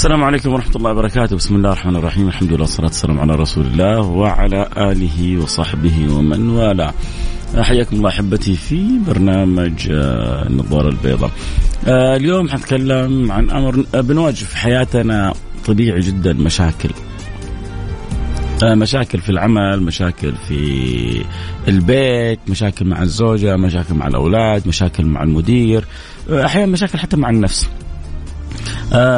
السلام عليكم ورحمة الله وبركاته. بسم الله الرحمن الرحيم. الحمد لله والصلاة والسلام على رسول الله وعلى آله وصحبه ومن والاه. أحياكم الله أحبتي في برنامج النظارة البيضاء. اليوم حنتكلم عن أمر بنواجه في حياتنا طبيعي جدا، مشاكل في العمل، مشاكل في البيت، مشاكل مع الزوجة، مشاكل مع الأولاد، مشاكل مع المدير، أحيانا مشاكل حتى مع النفس.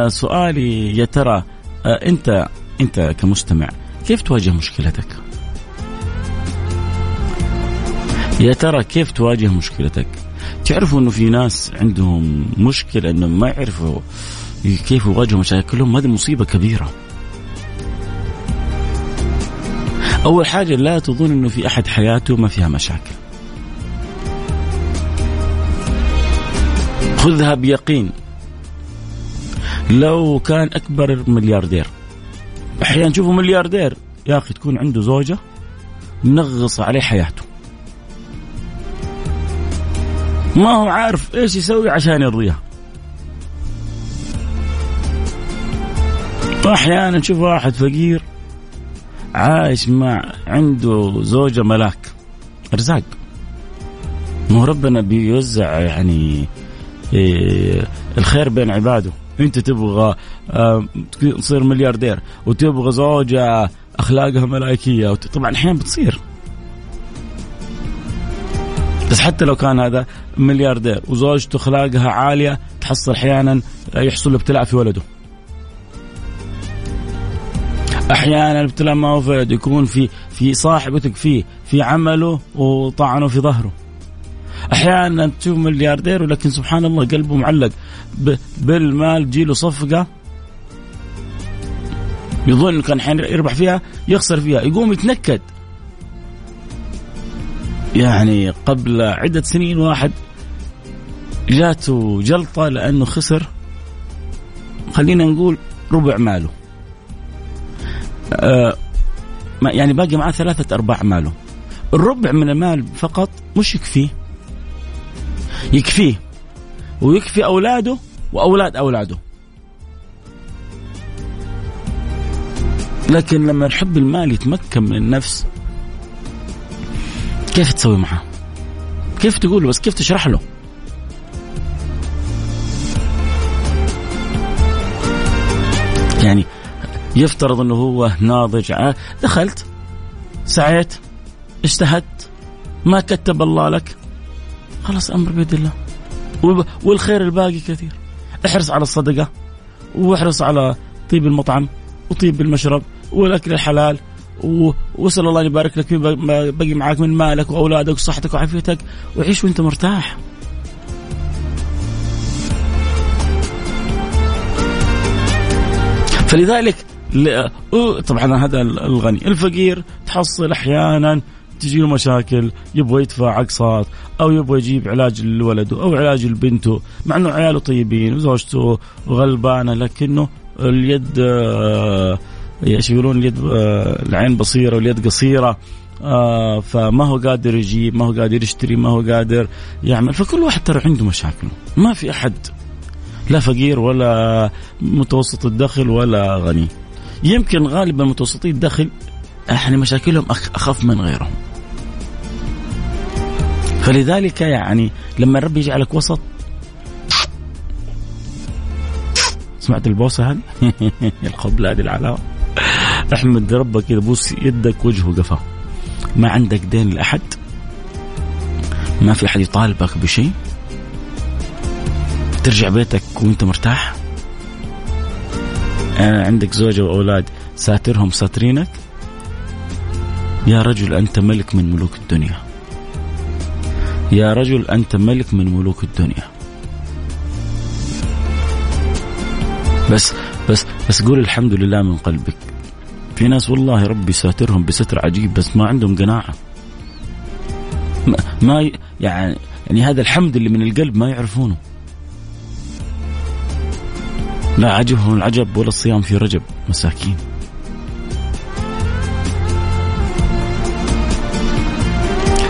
سؤالي يا ترى أنت كمستمع كيف تواجه مشكلتك؟ يا ترى كيف تواجه مشكلتك؟ تعرفوا أنه في ناس عندهم مشكلة أنهم ما يعرفوا كيف يواجهوا مشاكلهم، هذه مصيبة كبيرة. أول حاجة لا تظن أنه في أحد حياته ما فيها مشاكل، خذها بيقين. لو كان أكبر ملياردير، أحيانا نشوفه ملياردير يا أخي تكون عنده زوجة منغص عليه حياته، ما هو عارف إيش يسوي عشان يرضيها. أحيانا نشوف واحد فقير عايش مع عنده زوجة ملاك، أرزاق، مو ربنا بيوزع يعني الخير بين عباده. أنت تبغى تصير ملياردير وتبغى زوجة أخلاقها ملائكية، طبعا أحيانا بتصير، بس حتى لو كان هذا ملياردير وزوجته أخلاقها عالية تحصل أحيانا يحصل ابتلاء في ولده، أحيانا الابتلاء ما هو في ولده، يكون في صاحبتك في عمله وطعنه في ظهره. أحيانا تشوف ملياردير ولكن سبحان الله قلبه معلق بالمال، جيله صفقة يظن كان حين يربح فيها يخسر فيها، يقوم يتنكد. يعني قبل عدة سنين واحد جاته جلطة لأنه خسر، خلينا نقول ربع ماله، يعني باقي معاه 3/4 ماله. الربع من المال فقط مش يكفيه ويكفي أولاده وأولاد أولاده. لكن لما الحب المال يتمكن من النفس، كيف تسوي معه؟ كيف تقول له؟ بس كيف تشرح له؟ يعني يفترض أنه هو ناضج، دخلت سعيت اجتهدت، ما كتب الله لك خلاص، أمر بيد الله، والخير الباقي كثير. احرص على الصدقة، واحرص على طيب المطعم وطيب المشرب والأكل الحلال، وصل الله يبارك لك فيما بقي معاك من مالك وأولادك وصحتك وعافيتك، وعيش وانت مرتاح. فلذلك طبعا هذا الغني الفقير تحصل أحيانا تجيله مشاكل، يبغى يدفع أقساط أو يبغى يجيب علاج لولده أو علاج لبنته، مع أنه عياله طيبين وزوجته غلبانة، لكنه اليد يقولون اليد العين بصيرة واليد قصيرة، فما هو قادر يجيب، ما هو قادر يشتري، ما هو قادر يعمل. فكل واحد ترى عنده مشاكله، ما في أحد لا فقير ولا متوسط الدخل ولا غني. يمكن غالبا متوسطي الدخل احنا مشاكلهم أخف من غيرهم. فلذلك يعني لما الرب يجعلك وسط، سمعت البوسة هذه؟ القبلة هذه العلاوة، احمد ربك كذا، بوس يدك وجهه قفا، ما عندك دين لأحد، ما في أحد يطالبك بشيء، ترجع بيتك وانت مرتاح، عندك زوجة وأولاد ساترهم ساترينك. يا رجل أنت ملك من ملوك الدنيا، يا رجل أنت ملك من ملوك الدنيا. بس بس بس قول الحمد لله من قلبك. في ناس والله ربي ساترهم بستر عجيب، بس ما عندهم قناعة، ما يعني هذا الحمد اللي من القلب ما يعرفونه. لا عجبهم العجب ولا الصيام في رجب، مساكين.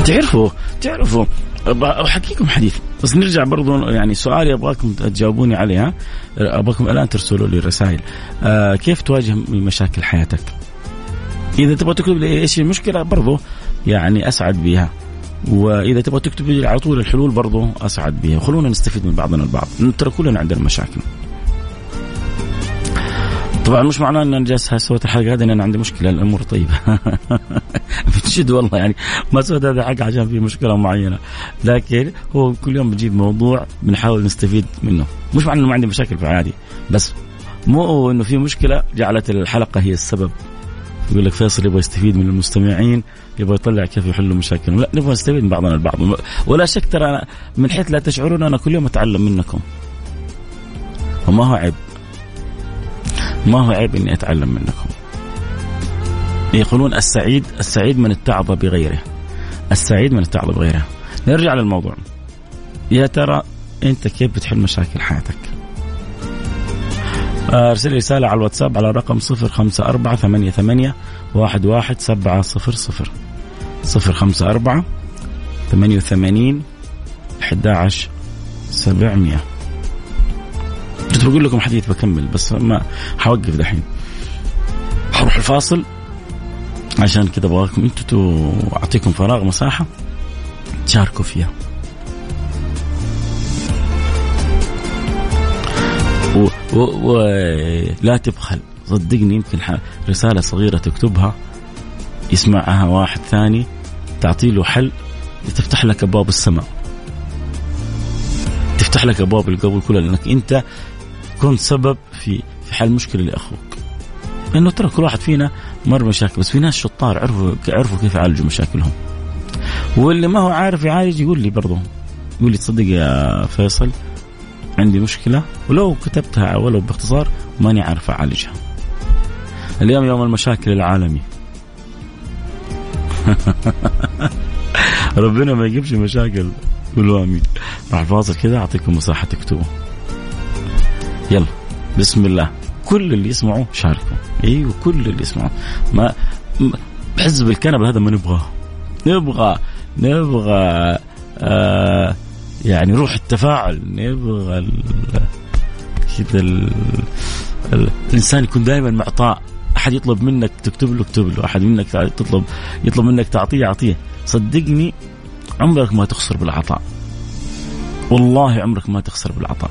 تعرفوا أحكي لكم حديث بس نرجع برضو يعني سؤال أبغاكم تجاوبوني عليها. أبغاكم الآن ترسلوا لي رسائل كيف تواجه مشاكل حياتك. إذا تبغى تكتب لي إيش المشكلة برضو يعني أسعد بيها، وإذا تبغى تكتب لي على طول الحلول برضو أسعد بيها. خلونا نستفيد من بعضنا البعض، ترى كلنا عندنا مشاكل. طبعا مش معناه ان انا جالس سويت الحلقه هذه ان انا عندي مشكله، الامور طيبه بجد والله، يعني ما سويت هذا حق عشان في مشكله معينه، لكن هو كل يوم بجيب موضوع بنحاول نستفيد منه. مش معناه انه ما عندي مشاكل في عادي، بس مو انه في مشكله جعلت الحلقه هي السبب. يقول لك فيصل يبغى يستفيد من المستمعين، يبغى يطلع كيف يحلوا مشاكلهم. لا، نبغى نستفيد من بعضنا البعض، ولا شك ترى من حيث لا تشعرون انا كل يوم اتعلم منكم، وما هو عيب، ما هو عيب إني أتعلم منكم. يقولون السعيد من التعظ بغيره، السعيد من التعظ بغيره. نرجع للموضوع، يا ترى أنت كيف بتحل مشاكل حياتك؟ أرسل رسالة على الواتساب على رقم 0548811700 0548811700. كنت بقول لكم حديث بكمل بس ما حوقف دحين، حروح الفاصل عشان كده أبغاكم أنتوا أعطيكم فراغ مساحة تشاركوا فيها. لا تبخل، صدقني يمكن رسالة صغيرة تكتبها يسمعها واحد ثاني تعطيله حل، تفتح لك أبواب السماء، تفتح لك أبواب القبول كلها، لأنك أنت كنت سبب في حل مشكلة لأخوك. لأنه ترى كل واحد فينا مر مشاكل، بس في ناس شطار عرفوا كيف يعالجوا مشاكلهم، واللي ما هو عارف يعالج يقول لي برضه، يقول لي تصدق يا فيصل عندي مشكلة ولو كتبتها ولو باختصار ماني عارف أعالجها. اليوم يوم المشاكل العالمي ربنا ما يجيبش مشاكل، قولوا آمين. مع الفاصل كده أعطيكم مساحة تكتبوا، يلا بسم الله. كل اللي يسمعوا شاركوا، ايوه كل اللي يسمعوا. ما حزب الكنبه هذا ما نبغاه، نبغى يعني روح التفاعل، نبغى كذا الانسان يكون دائما معطاء. احد يطلب منك تكتب له اكتب له، احد منك يطلب منك تعطيه اعطيه. صدقني عمرك ما تخسر بالعطاء، والله عمرك ما تخسر بالعطاء.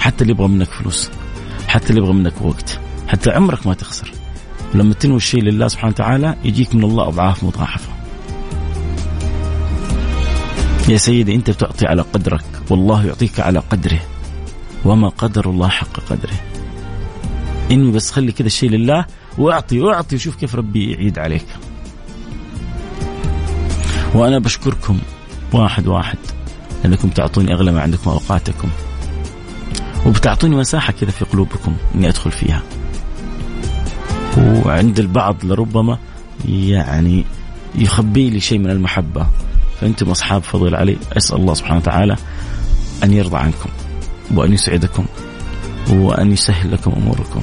حتى اللي يبغى منك فلوس، حتى اللي يبغى منك وقت، حتى عمرك ما تخسر. ولما تنوي الشيء لله سبحانه وتعالى يجيك من الله أضعاف مضاعفة. يا سيدي أنت بتعطي على قدرك، والله يعطيك على قدره، وما قدر الله حق قدره. إني بس خلي كده الشيء لله، وأعطي وشوف كيف ربي يعيد عليك. وأنا بشكركم واحد لأنكم تعطوني أغلى ما عندكم أوقاتكم، وبتعطوني مساحة كذا في قلوبكم إني أدخل فيها. وعند البعض لربما يعني يخبي لي شيء من المحبة، فأنتم أصحاب فضل علي. أسأل الله سبحانه وتعالى أن يرضى عنكم، وأن يسعدكم، وأن يسهل لكم أموركم،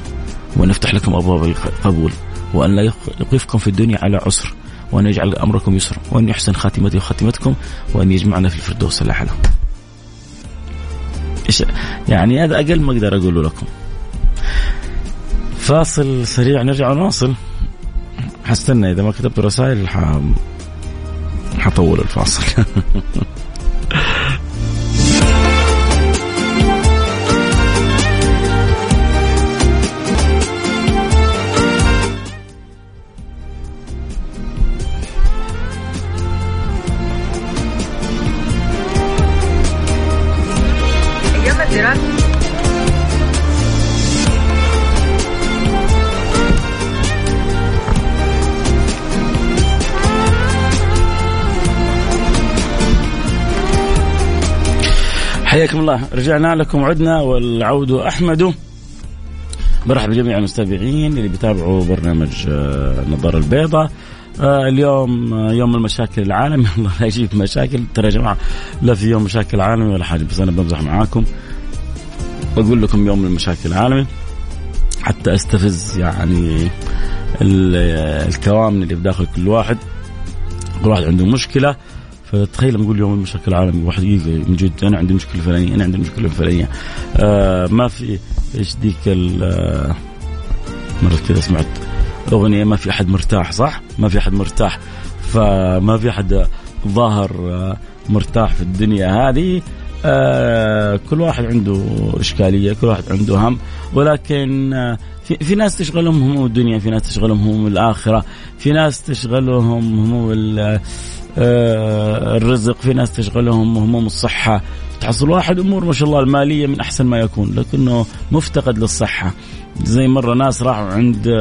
وأن يفتح لكم أبواب القبول، وأن لا يقفكم في الدنيا على عسر، وأن يجعل أمركم يسر، وأن يحسن خاتمتي وخاتمتكم، وأن يجمعنا في الفردوس الأعلى. يعني هذا أقل ما أقدر أقوله لكم. فاصل سريع نرجع ونواصل. حستنى إذا ما كتبت رسائل حطول الفاصل حياكم الله. رجعنا لكم، عدنا والعود أحمد. برحب جميع المستمعين اللي بيتابعوا برنامج النظارة البيضاء. اليوم يوم المشاكل العالمي. الله لا يجيب مشاكل، ترى يا جماعة لا في يوم مشاكل عالمي ولا حاجة، بس أنا بمزح معاكم وأقول لكم يوم المشاكل العالمي حتى أستفز يعني الكوامن اللي بداخل كل واحد. كل واحد عنده مشكلة، فتخيل نقول اليوم المشكل العالمي واحد يجي من جد أنا عندي مشكلة فلانية ما في إيش ديك مرة كذا سمعت أغنية ما في أحد مرتاح صح ما في أحد مرتاح فما في أحد ظاهر مرتاح في الدنيا هذه كل واحد عنده إشكالية كل واحد عنده هم ولكن في ناس تشغلهم هموم الدنيا في ناس تشغلهم هموم الآخرة في ناس تشغلهم هموم الرزق في ناس تشغلهم هموم الصحة تحصل واحد أمور ما شاء الله المالية من أحسن ما يكون لكنه مفتقد للصحة زي مرة ناس راحوا عند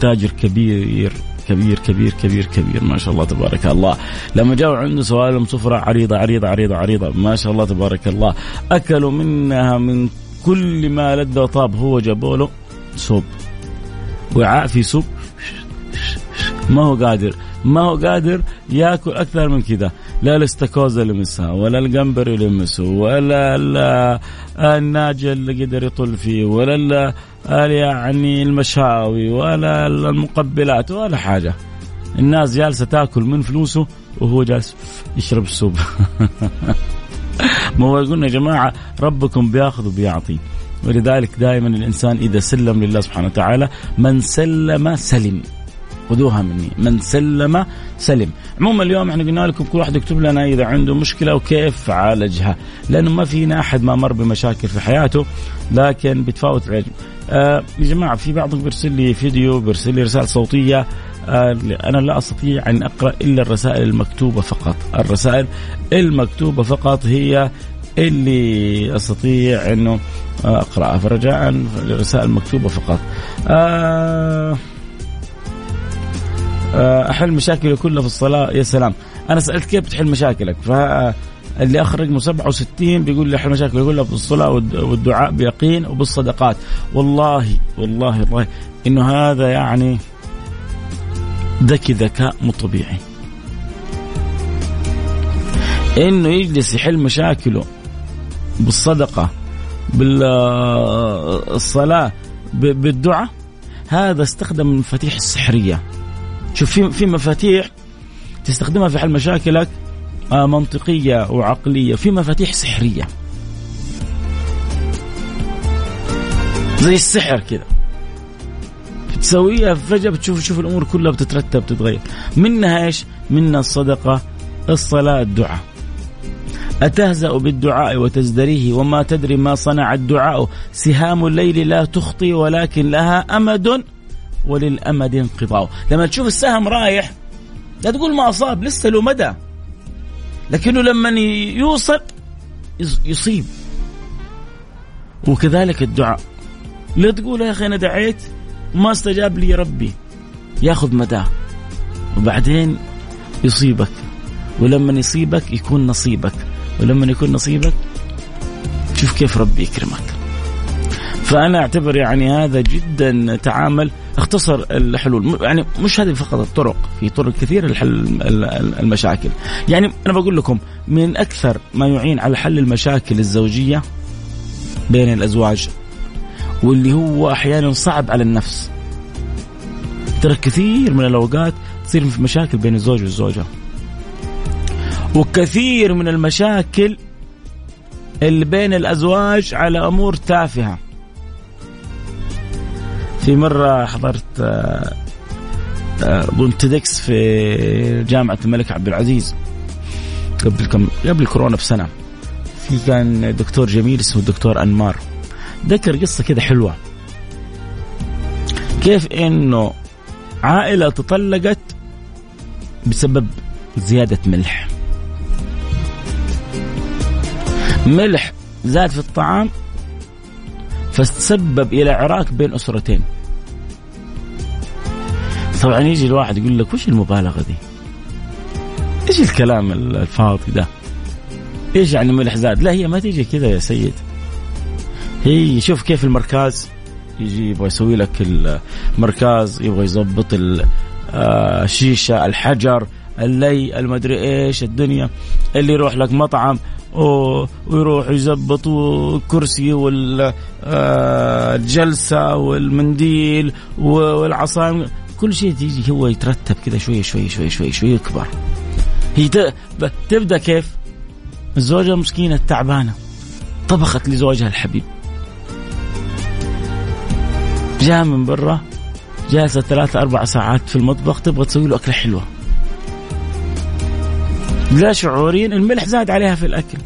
تاجر كبير كبير كبير كبير كبير ما شاء الله تبارك الله لما جاءوا عنده سوالهم سفرة عريضة عريضة عريضة عريضة ما شاء الله تبارك الله أكلوا منها من كل ما لذ وطاب هو جابوا له سوب وعاء في سوب ما هو قادر يأكل أكثر من كده لا الاستكوزة اللي مسها ولا الجمبري اللي مسه ولا الناجل اللي قدر يطل فيه ولا يعني المشاوي ولا المقبلات ولا حاجة الناس جالسة تأكل من فلوسه وهو جالس يشرب السوب ما هو قلنا يا جماعة ربكم بياخذ وبيعطي ولذلك دائما الإنسان إذا سلم لله سبحانه وتعالى من سلم سلم خذوها مني من سلم سلم عموما اليوم احنا قلنا لكم كل واحد يكتب لنا إذا عنده مشكلة وكيف عالجها لأنه ما فينا أحد ما مر بمشاكل في حياته لكن بتفاوت العجب يا جماعة في بعضهم بيرسل لي فيديو بيرسل لي رسالة صوتية أنا لا أستطيع أن أقرأ إلا الرسائل المكتوبة فقط الرسائل المكتوبة فقط هي اللي أستطيع أنه أقرأها فرجاء الرسائل المكتوبة فقط أحل مشاكلي كلها في الصلاة يا سلام أنا سألت كيف تحل مشاكلك فاللي أخرج رقمه 67 بيقول لي أحل مشاكلي كلها في الصلاة والدعاء بيقين وبالصدقات والله إنه هذا يعني ذكاء مو طبيعي إنه يجلس يحل مشاكله بالصدقة بالصلاة بالدعاء هذا استخدم المفاتيح السحرية شوف في مفاتيح تستخدمها في حل مشاكلك منطقية وعقلية في مفاتيح سحرية زي السحر كده بتسويها فجأة بتشوف الأمور كلها بتترتب بتتغير منها إيش منها الصدقة الصلاة الدعاء أتهزأ بالدعاء وتزدريه وما تدري ما صنع الدعاء سهام الليل لا تخطي ولكن لها أمد وللأمد انقضاء لما تشوف السهم رايح لا تقول ما أصاب لسه له مدى لكنه لما يوصل يصيب وكذلك الدعاء لا تقول يا أخي أنا دعيت وما استجاب لي ربي ياخذ مداه وبعدين يصيبك ولما يصيبك يكون نصيبك ولما يكون نصيبك شوف كيف ربي يكرمك فأنا أعتبر يعني هذا جدا تعامل اختصر الحلول يعني مش هذه فقط الطرق في طرق كثيرة لحل المشاكل يعني أنا بقول لكم من أكثر ما يعين على حل المشاكل الزوجية بين الأزواج واللي هو أحيانا صعب على النفس ترى كثير من الأوقات تصير في مشاكل بين الزوج والزوجة وكثير من المشاكل اللي بين الأزواج على أمور تافهة في مرة حضرت بونتدكس في جامعة الملك عبد العزيز قبل كورونا بسنة في كان دكتور جميل اسمه الدكتور أنمار ذكر قصة كده حلوة كيف إنه عائلة تطلقت بسبب زيادة ملح زاد في الطعام فتسبب إلى عراك بين أسرتين طبعا يجي الواحد يقول لك وش المبالغة دي إيش الكلام الفاضي ده إيش يعني ملح زاد لا هي ما تيجي كذا يا سيد هي شوف كيف المركز يجي يبغى يسوي لك المركز يبغى يضبط الشيشة الحجر اللي المدري إيش الدنيا اللي يروح لك مطعم ويروح يزبطوا كرسي والجلسة والمنديل والعصاية كل شيء تيجي هو يترتب كذا شوية يكبر هي تبدأ كيف؟ الزوجة المسكينة التعبانة طبخت لزوجها الحبيب، جاء من برا جالسة 3-4 ساعات في المطبخ تبغى تسوي له أكلة حلوة، لا شعورين الملح زاد عليها في الأكل،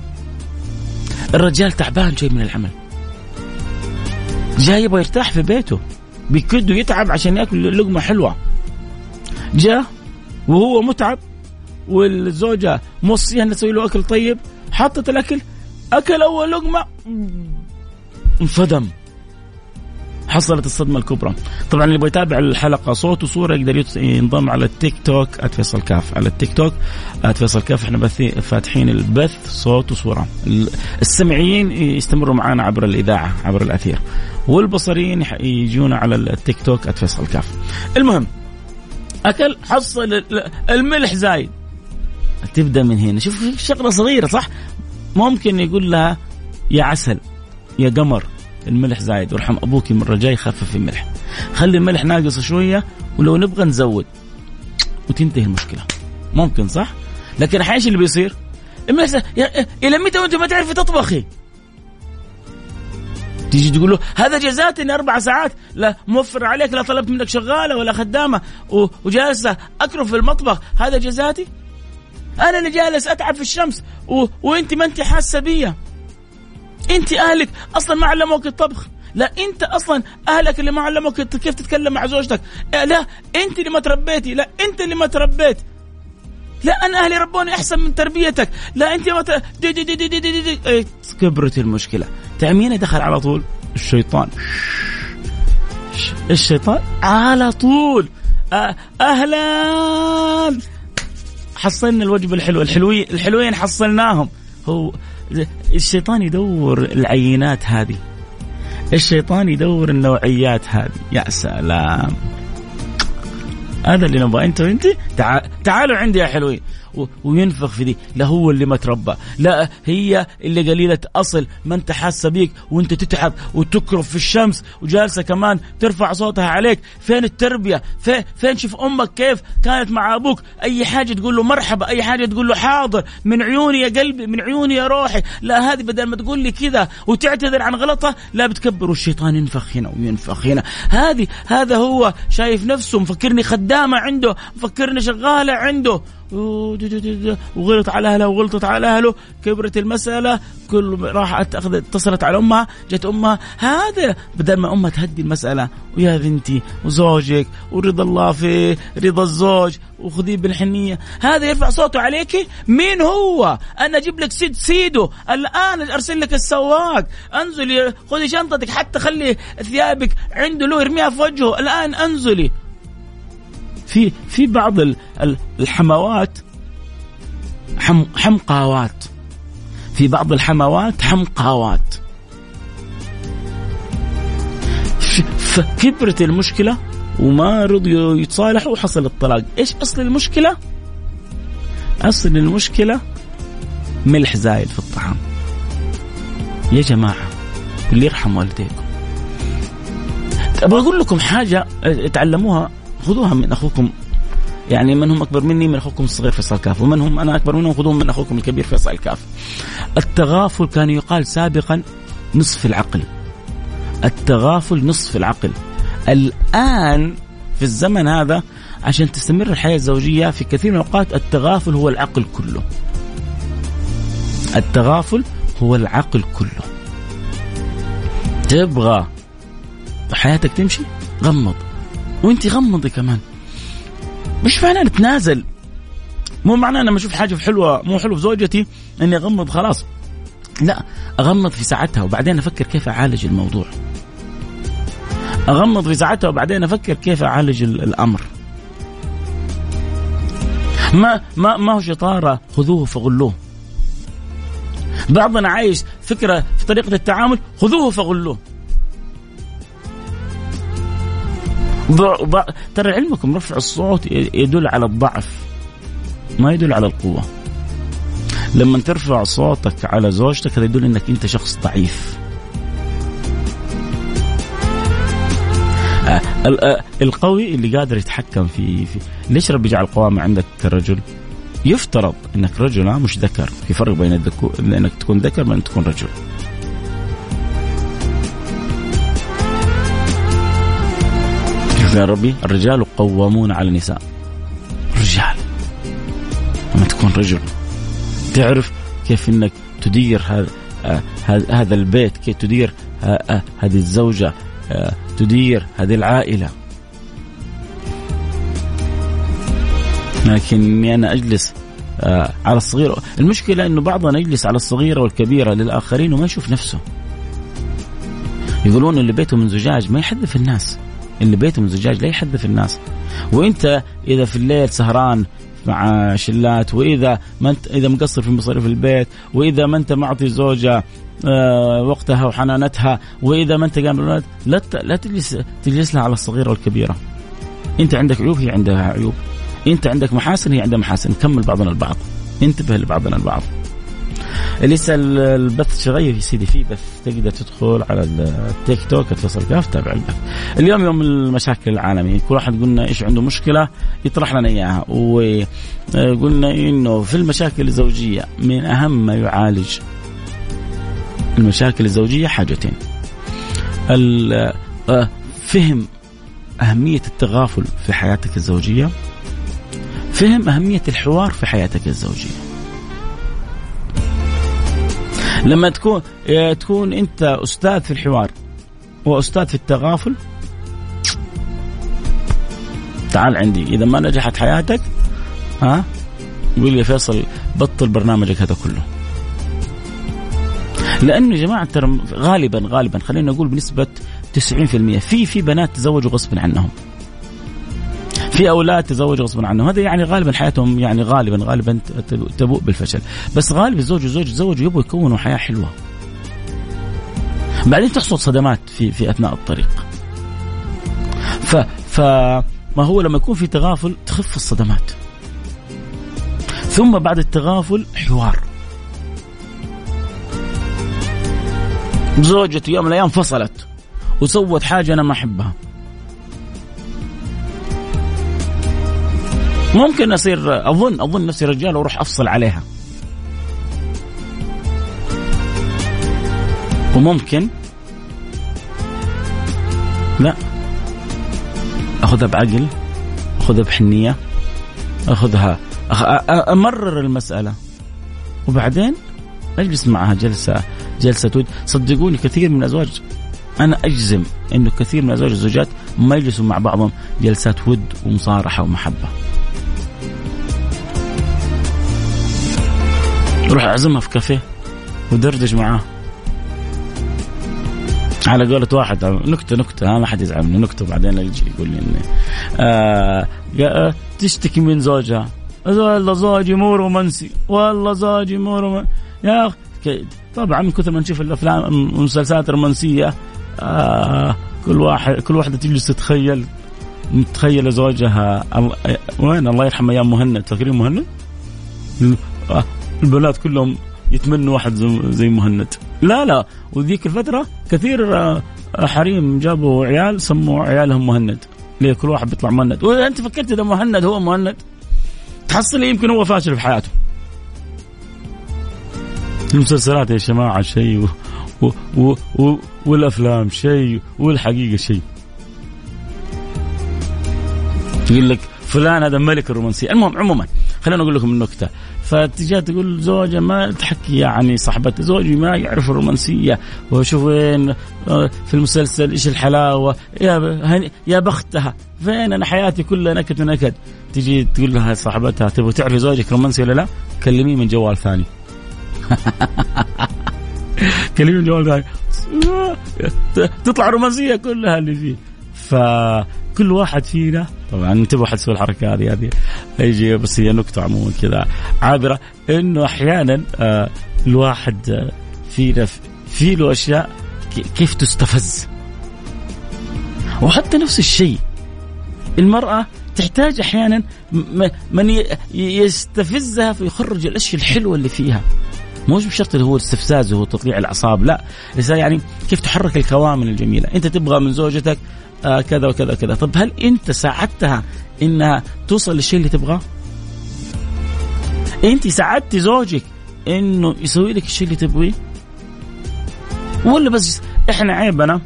الرجال تعبان جاي من العمل جاي يبغى يرتاح في بيته، بيكده يتعب عشان يأكل لقمة حلوة، جاء وهو متعب والزوجة موصيها نسوي له أكل طيب، حطت الأكل، أكل أول لقمة انفدم، حصلت الصدمة الكبرى. طبعا اللي بيتابع الحلقة صوت وصورة يقدر ينضم على التيك توك @فيصل كاف، على التيك توك @فيصل كاف، احنا فاتحين البث صوت وصورة، السمعيين يستمروا معنا عبر الإذاعة عبر الأثير، والبصريين يجونا على التيك توك @فيصل كاف. المهم أكل حصل الملح زايد، تبدأ من هنا شوف شغلة صغيرة صح، ممكن يقول لها يا عسل يا قمر الملح زايد وارحم أبوك المرة جاي خفف الملح، خلي الملح ناقص شوية ولو نبغى نزود، وتنتهي المشكلة. ممكن صح، لكن حاجة اللي بيصير الملح إلى متى وأنت ما تعرفي تطبخي؟ تيجي تقول له هذا جزاتي إن 4 ساعات لا موفر عليك، لا طلبت منك شغالة ولا خدامة وجالسة أكرف في المطبخ، هذا جزاتي أنا اللي جالس أتعب في الشمس وأنت ما أنت حاسة بيا، أنت أهلك أصلا ما علموك الطبخ، لا أنت أصلا أهلك اللي ما علموك كيف تتكلم مع زوجتك، لا أنت اللي ما تربيتي، لا أنت اللي ما تربيت، لا أنا أهلي ربوني أحسن من تربيتك، لا أنت ما كبرت المشكلة. تعميني دخل على طول الشيطان، الشيطان على طول أهلا حصلنا الوجبة الحلوة، الحلوين حصلناهم، هو الشيطان يدور العينات هذه، الشيطان يدور النوعيات هذه. يا سلام، هذا اللي نبغى. انت وانت تعالوا عندي يا حلوين، وينفخ في دي، لا هو اللي ما تربى، لا هي اللي قليلة أصل ما انت حاسة بيك وانت تتعب وتكرف في الشمس وجالسة كمان ترفع صوتها عليك، فين التربية؟ فين شوف أمك كيف كانت مع أبوك، أي حاجة تقول له مرحبا، أي حاجة تقول له حاضر، من عيوني يا قلبي، من عيوني يا روحي، لا هذه بدل ما تقول لي كذا وتعتذر عن غلطها لا بتكبر، والشيطان ينفخ هنا وينفخ هنا. هذا هو شايف نفسه مفكرني خدامة عنده، مفكرني شغالة عنده، وغلط على أهله وغلطت على أهله، كبرت المسألة، كل راحت اتصلت على أمها، جت أمها، هذا بدل ما أمها تهدي المسألة ويا بنتي وزوجك ورضا الله في رضا الزوج وخذيه بالحنية، هذا يرفع صوته عليك، مين هو؟ أنا أجيب لك سيده الآن، أرسل لك السواق، أنزلي خذي شنطتك، حتى خلي ثيابك عنده له يرميها في وجهه الآن، أنزلي. في بعض الحموات حمقاوات، في بعض الحموات حمقاوات، فكبرت المشكلة وما رضيوا يتصالحوا وحصل الطلاق. إيش أصل المشكلة؟ أصل المشكلة ملح زايد في الطعام. يا جماعة اللي يرحم والديكم، أبغى أقول لكم حاجة تعلموها، خذوها من أخوكم، يعني من هم أكبر مني من أخوكم الصغير فيصل كاف، ومن هم أنا أكبر منهم خذوهم من أخوكم الكبير فيصل كاف. التغافل كان يقال سابقا نصف العقل، التغافل نصف العقل. الآن في الزمن هذا عشان تستمر الحياة الزوجية في كثير من الأوقات التغافل هو العقل كله، التغافل هو العقل كله. تبغى حياتك تمشي غمض، وانت غمضي كمان، مش معناه نتنازل، مو معناه انا ما اشوف حاجه حلوه مو حلو في زوجتي اني اغمض خلاص، لا اغمض في ساعتها وبعدين افكر كيف اعالج الموضوع، اغمض في ساعتها وبعدين افكر كيف اعالج الامر. ما هو شطاره خذوه فغلوه، بعضنا عايش فكره في طريقه التعامل خذوه فغلوه. ترى علمكم رفع الصوت يدل على الضعف ما يدل على القوة، لما ترفع صوتك على زوجتك هذا يدل انك انت شخص ضعيف. القوي اللي قادر يتحكم في ليش رب يجعل القوامة عندك كرجل؟ يفترض انك رجل مش ذكر. يفرق بين انك تكون ذكر من تكون رجل. شوف يا ربي، الرجال قوامون على النساء. رجال لما تكون رجل تعرف كيف انك تدير هذا البيت، كيف تدير هذه الزوجة، تدير هذه العائلة. لكنني أنا أجلس على الصغيرة. المشكلة أنه بعضنا يجلس على الصغيرة والكبيرة للآخرين وما يشوف نفسه. يقولون اللي بيته من زجاج ما يحدث الناس، اللي بيته من زجاج لا يحدث الناس. وإنت إذا في الليل سهران مع شلات، وإذا ما أنت إذا مقصر في مصاريف البيت، وإذا ما أنت معطي زوجة وقتها وحنانتها، وإذا ما أنت قام، لا تجلس لها على الصغيرة والكبيرة. أنت عندك عيوب، هي عندها عيوب. أنت عندك محاسن، هي عندها محاسن. نكمل بعضنا البعض، انتبه لبعضنا البعض. لسه البث شغير يا سيدي، في بث تقدر تدخل على التيك توك @فيصل كاف، تابع البث. اليوم يوم المشاكل العالمي، كل واحد قلنا ايش عنده مشكلة يطرح لنا اياها، وقلنا انه في المشاكل الزوجية من اهم ما يعالج. المشاكل الزوجية حاجتين: فهم أهمية التغافل في حياتك الزوجية، فهم أهمية الحوار في حياتك الزوجية. لما تكون أنت أستاذ في الحوار وأستاذ في التغافل، تعال عندي. إذا ما نجحت حياتك، يقول لي فيصل بطل برنامجك هذا كله. لأنه جماعة غالبا خلينا نقول بنسبة 90% في بنات تزوجوا غصب عنهم، في أولاد تزوجوا غصب عنهم. هذا يعني غالبا حياتهم، يعني غالبا تبوء بالفشل. بس غالب الزوج والزوج تزوجوا يبغوا يكونوا حياة حلوة، بعدين تحصل صدمات في أثناء الطريق. فما هو لما يكون في تغافل تخف الصدمات، ثم بعد التغافل حوار. زوجتي يوم من الأيام فصلت وسوت حاجة أنا ما أحبها، ممكن أصير أظن نفسي رجال وأروح أفصل عليها، وممكن لا، أخذها بعقل، أخذها بحنية، أخذها أمرر المسألة، وبعدين أجلس معها جلسة ود. صدقوني كثير من الأزواج، أنا أجزم إنه كثير من أزواج الزوجات ما يجلسوا مع بعضهم جلسات ود ومصارحة ومحبة. روح أعزمها في كافيه ودردش معاه على قولة واحد، نكتة ما حد يزعلني، نكتة. بعدين يجي يقول لي إني تشتكي من زوجها، والله زوجي مو رومانسي، والله زوجي مو رومانسي يا أخي. طبعا من كثر ما نشوف الأفلام والمسلسلات الرومانسية، كل واحدة تجلس تتخيل زوجها وين. الله يرحمه يا مهند، فاكرين مهند؟ البنات كلهم يتمنوا واحد زي مهند. لا، وذيك الفترة كثير حريم جابوا عيال سموا عيالهم مهند، ليه؟ كل واحد بيطلع مهند. وأنت فكرت إذا مهند هو مهند، تحصل يمكن هو فاشل في حياته. المسلسلات يا جماعة شيء، والأفلام شيء، والحقيقة شيء. يقول لك فلان هذا ملك الرومانسية. المهم عموما خلينا أقول لكم النكتة. فتجي تقول زوجة ما تحكي، يعني صاحبتها زوجي ما يعرف الرومانسية، وشوف وين في المسلسل إيش الحلاوة، يا بختها، فين أنا حياتي كلها نكد ونكد. تجي تقول لها صاحبتها تبغى تعرف زوجك رومانسي ولا لا؟ كلميه من جوال ثاني. كلميه من جوال ثاني تطلع رومانسية كلها اللي فيه. فكل واحد فينا طبعا انتبهوا حد يسوي الحركه هذه يجي. بس هي نكته عموما كذا عابره، انه احيانا الواحد فينا في له اشياء كيف تستفز. وحتى نفس الشيء المراه تحتاج احيانا من يستفزها فيخرج الاشياء الحلوه اللي فيها. مش بشرط اللي هو الاستفزاز وهو تطليع الاعصاب، لا، يعني كيف تحرك الكوامن الجميله. انت تبغى من زوجتك كذا وكذا وكذا، طب هل انت ساعدتها انها توصل للشيء اللي تبغاه؟ انت ساعدتي زوجك انه يسوي لك الشيء اللي تبغيه؟ ولا بس احنا عيبنا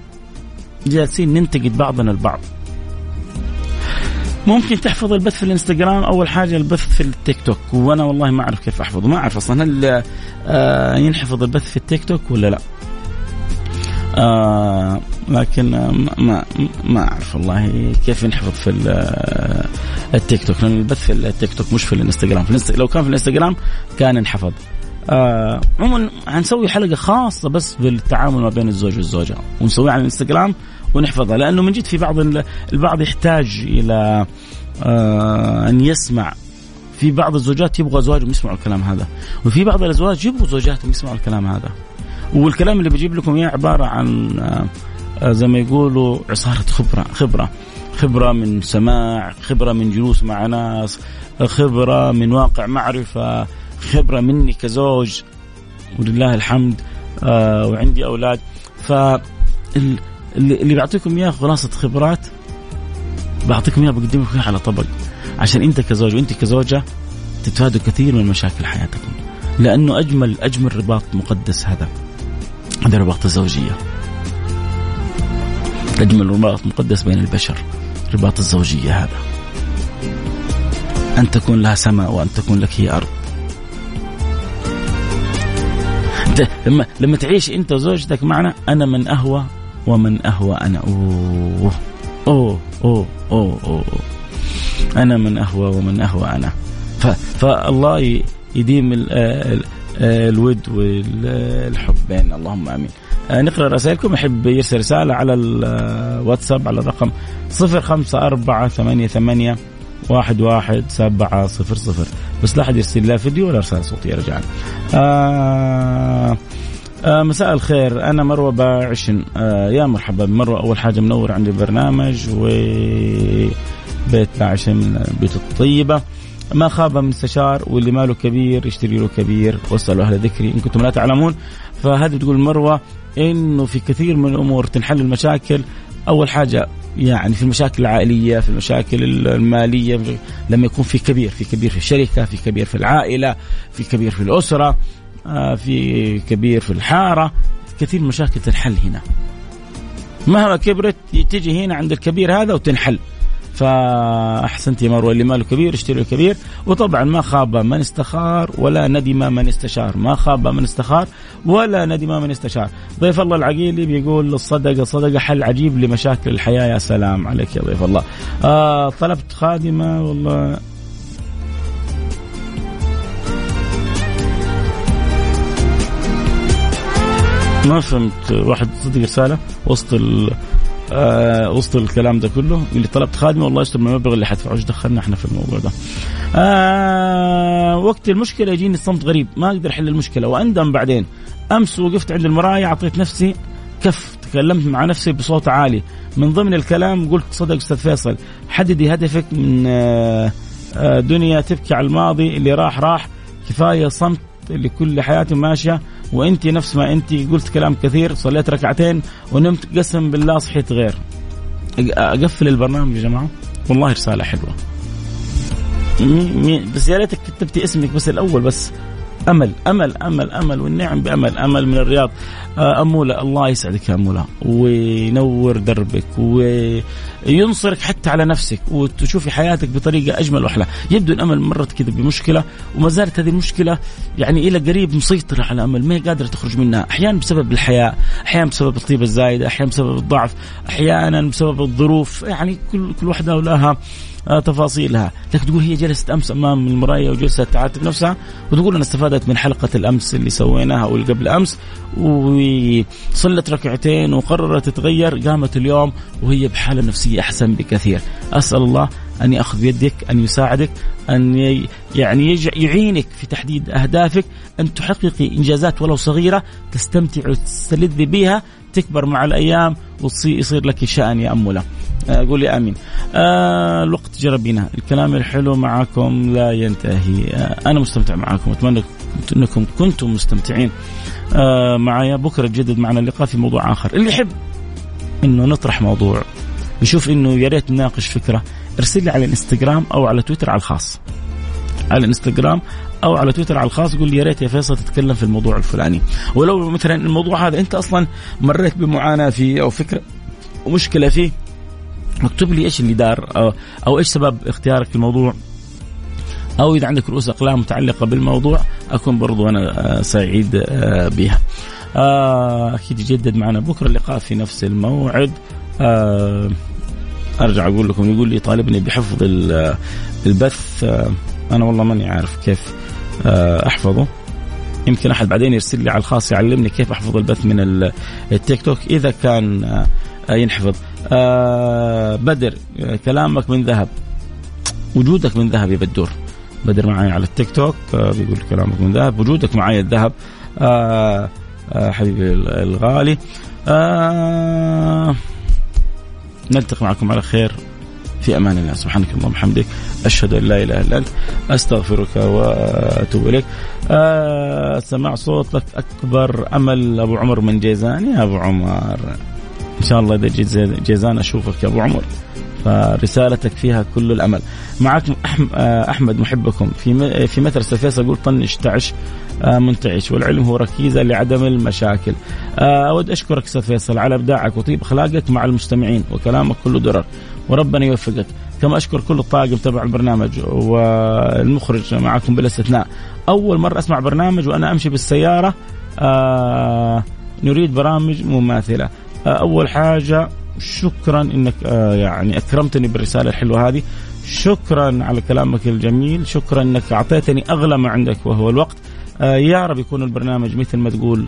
جالسين ننتقد بعضنا البعض؟ ممكن تحفظ البث في الانستغرام اول حاجه، البث في التيك توك، وانا والله ما اعرف كيف احفظه، ما اعرف اصلا هل ينحفظ البث في التيك توك ولا لا، لكن ما اعرف والله كيف ينحفظ في التيك توك، لان البث في التيك توك مش في الانستغرام، لو كان في الانستغرام كان انحفظ. عموما هنسوي حلقه خاصه بس بالتعامل ما بين الزوج والزوجه، ونسويها على الانستغرام ونحفظها، لانه من جد في البعض يحتاج الى ان يسمع، في بعض الزوجات يبغى زوجهم يسمعوا الكلام هذا، وفي بعض الازواج يبغوا زوجاتهم يسمعوا الكلام هذا. والكلام اللي بجيب لكم اياه عباره عن زي ما يقولوا عصاره خبره من سماع، خبره من جلوس مع ناس، خبره من واقع معرفه، خبره مني كزوج ولله الحمد، وعندي اولاد، اللي بعطيكم اياه خلاصه خبرات، بعطيكم اياه بقدم لكم على طبق، عشان انت كزوج وانت كزوجه تتفادوا كثير من مشاكل حياتكم، لانه اجمل رباط مقدس هذا رباط الزوجيه، اجمل رباط مقدس بين البشر رباط الزوجيه هذا، ان تكون لها سماء وان تكون لك هي ارض. لما تعيش انت وزوجتك معنا، انا من اهوى ومن اهوى انا، اوه اوه اوه اوه, أوه. انا من اهوى ومن اهوى انا، فالله يديم الود والحب بيننا، اللهم امين. نقرا رسائلكم، يحب يرسل رساله على الواتساب على الرقم 0548811700، بس لا حد يرسل لا فيديو ولا رساله صوتيه. رجعنا مساء الخير، أنا مروة باعشن، يا مرحبا مروة، أول حاجة منور عندي البرنامج، وبيت باعشن من البيوت الطيبة، ما خاب من استشار، واللي ماله كبير يشتري له كبير، واسألوا أهل ذكري إن كنتم لا تعلمون. فهذه تقول مروة إنه في كثير من الأمور تنحل المشاكل، أول حاجة يعني في المشاكل العائلية، في المشاكل المالية، لما يكون في كبير، في كبير في الشركة، في كبير في العائلة، في كبير في الأسرة، في كبير في الحارة، كثير مشاكل تنحل هنا، مهما كبرت تيجي هنا عند الكبير هذا وتنحل. فأحسنت يا مروة، اللي ماله كبير اشتري كبير، وطبعا ما خاب من استخار ولا ندم من استشار، ما خاب من استخار ولا ندم من استشار. ضيف الله العقيلي بيقول الصدقة حل عجيب لمشاكل الحياة، يا سلام عليك يا ضيف الله. طلبت خادمة والله، ما فهمت، واحد صدق رسالة وسط الكلام ده كله، اللي طلبت خادمة والله اشتري من المبلغ اللي حدفعه، ايش دخلنا احنا في الموضوع ده؟ وقت المشكلة يجيني صمت غريب، ما اقدر احل المشكلة واندم بعدين. امس وقفت عند المراية، اعطيت نفسي كف، تكلمت مع نفسي بصوت عالي، من ضمن الكلام قلت صدق استاذ فيصل، حددي هدفك من دنيا تبكي على الماضي اللي راح، كفاية صمت اللي كل حياته ماشية وانتي نفس ما انتي، قلت كلام كثير، صليت ركعتين ونمت، قسم بالله صحيت غير. اقفل البرنامج يا جماعة، والله رسالة حلوة، بس يا ريتك كتبتي اسمك بس الأول، بس أمل أمل أمل أمل، والنعم بأمل، أمل من الرياض. أمولة الله يسعدك يا أمولة، وينور دربك وينصرك حتى على نفسك، وتشوفي حياتك بطريقة أجمل وأحلى. يبدو أن أمل مرت كذا بمشكلة، وما زالت هذه المشكلة يعني إلى قريب مسيطرة على أمل، ما هي قادرة تخرج منها، أحيانا بسبب الحياة، أحيانا بسبب الطيبة الزايدة، أحيانا بسبب الضعف، أحيانا بسبب الظروف، يعني كل واحدة ولها تفاصيلها. لكن تقول هي جلست أمس أمام المراية وجلست تعاتب نفسها، وتقول أنا استفادت من حلقة الأمس اللي سويناها أو قبل أمس، وصلت ركعتين وقررت تتغير، قامت اليوم وهي بحالة نفسية أحسن بكثير. أسأل الله أن يأخذ يدك، أن يساعدك، أن يعني يعينك في تحديد أهدافك، أن تحققي إنجازات ولو صغيرة تستمتع وتستلذ بها، تكبر مع الأيام ويصير لك شأن يا أمولة. قولي آمين. الوقت جربينا، الكلام الحلو معكم لا ينتهي، أنا مستمتع معكم، أتمنى أنكم كنتم مستمتعين معايا. بكرة جدد معنا اللقاء في موضوع آخر، اللي يحب أنه نطرح موضوع، يشوف أنه ياريت نناقش فكرة، ارسل لي على الانستغرام أو على تويتر على الخاص، على انستغرام او على تويتر على الخاص، يقول لي يا ريت يا فيصل تتكلم في الموضوع الفلاني، ولو مثلا الموضوع هذا انت اصلا مريت بمعاناه فيه او فكره ومشكله فيه، اكتب لي ايش اللي دار او ايش سبب اختيارك الموضوع، او اذا عندك رؤوس اقلام متعلقه بالموضوع اكون برضو انا سعيد بها. اكيد يجدد معنا بكره اللقاء في نفس الموعد. ارجع اقول لكم، يقول لي طالبني بحفظ البث، انا والله ماني عارف كيف احفظه، يمكن احد بعدين يرسل لي على الخاص يعلمني كيف احفظ البث من التيك توك اذا كان ينحفظ. بدر، كلامك من ذهب، وجودك من ذهب يا بدور. بدر معي على التيك توك بيقول كلامك من ذهب، وجودك معي الذهب. حبيبي الغالي، نلتقي معكم على خير في أمان الله. سبحانك اللهم وبحمدك، أشهد أن لا إله إلا أنت، أستغفرك وأتوب إليك. سماع صوتك أكبر أمل، أبو عمر من جيزان. يا أبو عمر إن شاء الله إذا جيت جيزان أشوفك يا أبو عمر، فرسالتك فيها كل الأمل. معكم أحمد محبكم في مدرسة فيصل، أقول طنش تعش منتعش، والعلم هو ركيزة لعدم المشاكل. أود أشكرك أستاذ فيصل على إبداعك وطيب أخلاقك مع المستمعين، وكلامك كله درر، وربنا يوفقك. كما أشكر كل الطاقم تبع البرنامج والمخرج معكم بلا استثناء. أول مرة أسمع برنامج وأنا أمشي بالسيارة، نريد برامج مماثلة. أول حاجة شكرا إنك يعني أكرمتني بالرسالة الحلوة هذه، شكرا على كلامك الجميل، شكرا إنك أعطيتني أغلى ما عندك وهو الوقت. يا رب يكون البرنامج مثل ما تقول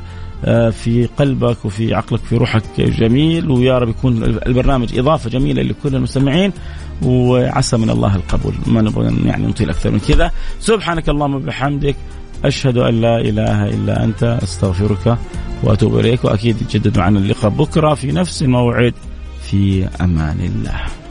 في قلبك وفي عقلك في روحك جميل، ويا رب يكون البرنامج إضافة جميلة لكل المستمعين، وعسى من الله القبول. ما نبغى يعني نطيل أكثر من كذا. سبحانك اللهم وبحمدك، أشهد أن لا إله إلا أنت، أستغفرك وأتوب إليك. وأكيد يتجدد معنا اللقاء بكرة في نفس الموعد، في أمان الله.